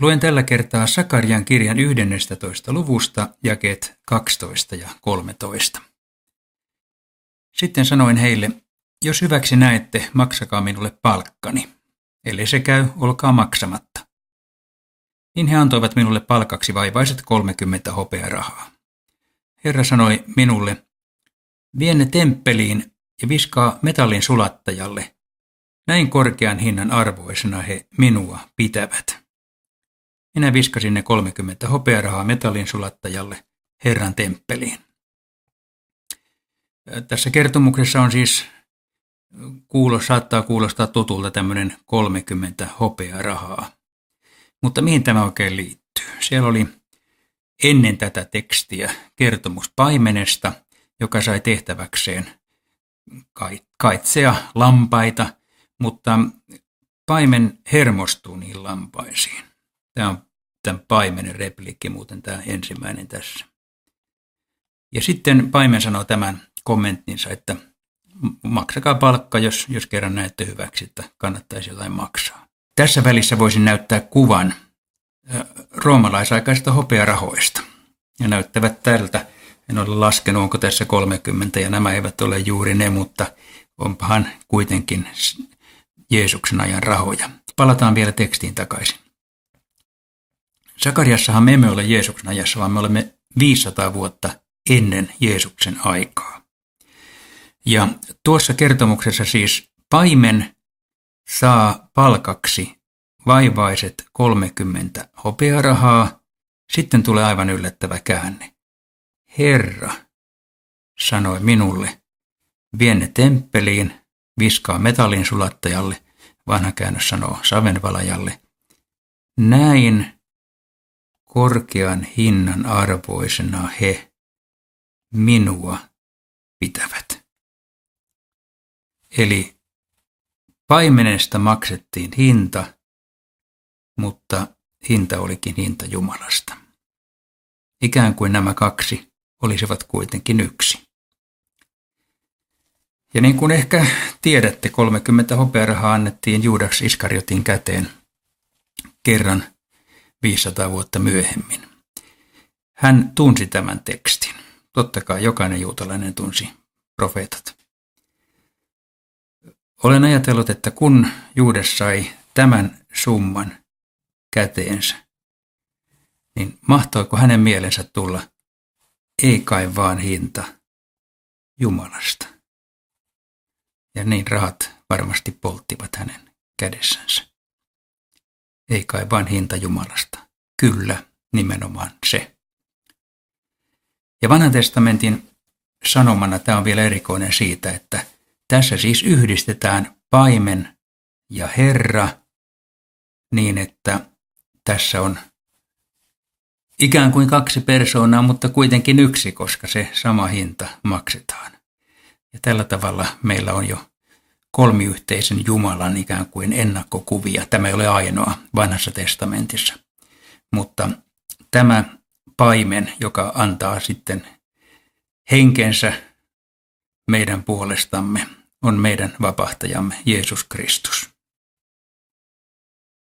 Luen tällä kertaa Sakarian kirjan 11. luvusta, jakeet 12 ja 13. Sitten sanoin heille, jos hyväksi näette, maksakaa minulle palkkani. Ellei se käy, olkaa maksamatta. Niin he antoivat minulle palkaksi vaivaiset 30 hopearahaa. Herra sanoi minulle, vie ne temppeliin ja viskaa metallin sulattajalle. Näin korkean hinnan arvoisena he minua pitävät. Minä viskasin ne 30 hopearahaa metallin sulattajalle Herran temppeliin. Tässä kertomuksessa on siis, saattaa kuulostaa tutulta tämmöinen 30 hopearahaa. Mutta mihin tämä oikein liittyy? Siellä oli ennen tätä tekstiä kertomus paimenesta, joka sai tehtäväkseen kaitsea lampaita, mutta paimen hermostuu niihin lampaisiin. Tämä on tämän paimenen replikki muuten tämä ensimmäinen tässä. Ja sitten paimen sanoo tämän kommenttinsa, että maksakaa palkka, jos kerran näette hyväksi, että kannattaisi jotain maksaa. Tässä välissä voisin näyttää kuvan roomalaisaikaisista hopearahoista. Ne näyttävät tältä. En ole laskenut, onko tässä 30 ja nämä eivät ole juuri ne, mutta onpahan kuitenkin Jeesuksen ajan rahoja. Palataan vielä tekstiin takaisin. Sakariassahan me emme ole Jeesuksen ajassa, vaan me olemme 500 vuotta ennen Jeesuksen aikaa. Ja tuossa kertomuksessa siis paimen saa palkaksi vaivaiset 30 hopearahaa. Sitten tulee aivan yllättävä käänne. Herra sanoi minulle, vie ne temppeliin, viskaa metallin sulattajalle, vanha käännös sanoo savenvalajalle. Näin korkean hinnan arvoisena he minua pitävät. Eli paimenesta maksettiin hinta, mutta hinta olikin hinta Jumalasta. Ikään kuin nämä kaksi olisivat kuitenkin yksi. Ja niin kuin ehkä tiedätte, 30 hopearahaa annettiin Juudas Iskariotin käteen kerran 500 vuotta myöhemmin. Hän tunsi tämän tekstin. Totta kai jokainen juutalainen tunsi profeetat. Olen ajatellut, että kun Juudas sai tämän summan käteensä, niin mahtoiko hänen mielensä tulla ei kai vaan hinta Jumalasta. Ja niin rahat varmasti polttivat hänen kädessänsä. Ei kai vain hinta Jumalasta. Kyllä, nimenomaan se. Ja Vanhan testamentin sanomana tämä on vielä erikoinen siitä, että tässä siis yhdistetään paimen ja Herra niin, että tässä on ikään kuin kaksi persoonaa, mutta kuitenkin yksi, koska se sama hinta maksetaan. Ja tällä tavalla meillä on jo kolmiyhteisen Jumalan ikään kuin ennakkokuvia. Tämä ei ole ainoa Vanhassa testamentissa, mutta tämä paimen, joka antaa sitten henkensä meidän puolestamme, on meidän vapahtajamme Jeesus Kristus.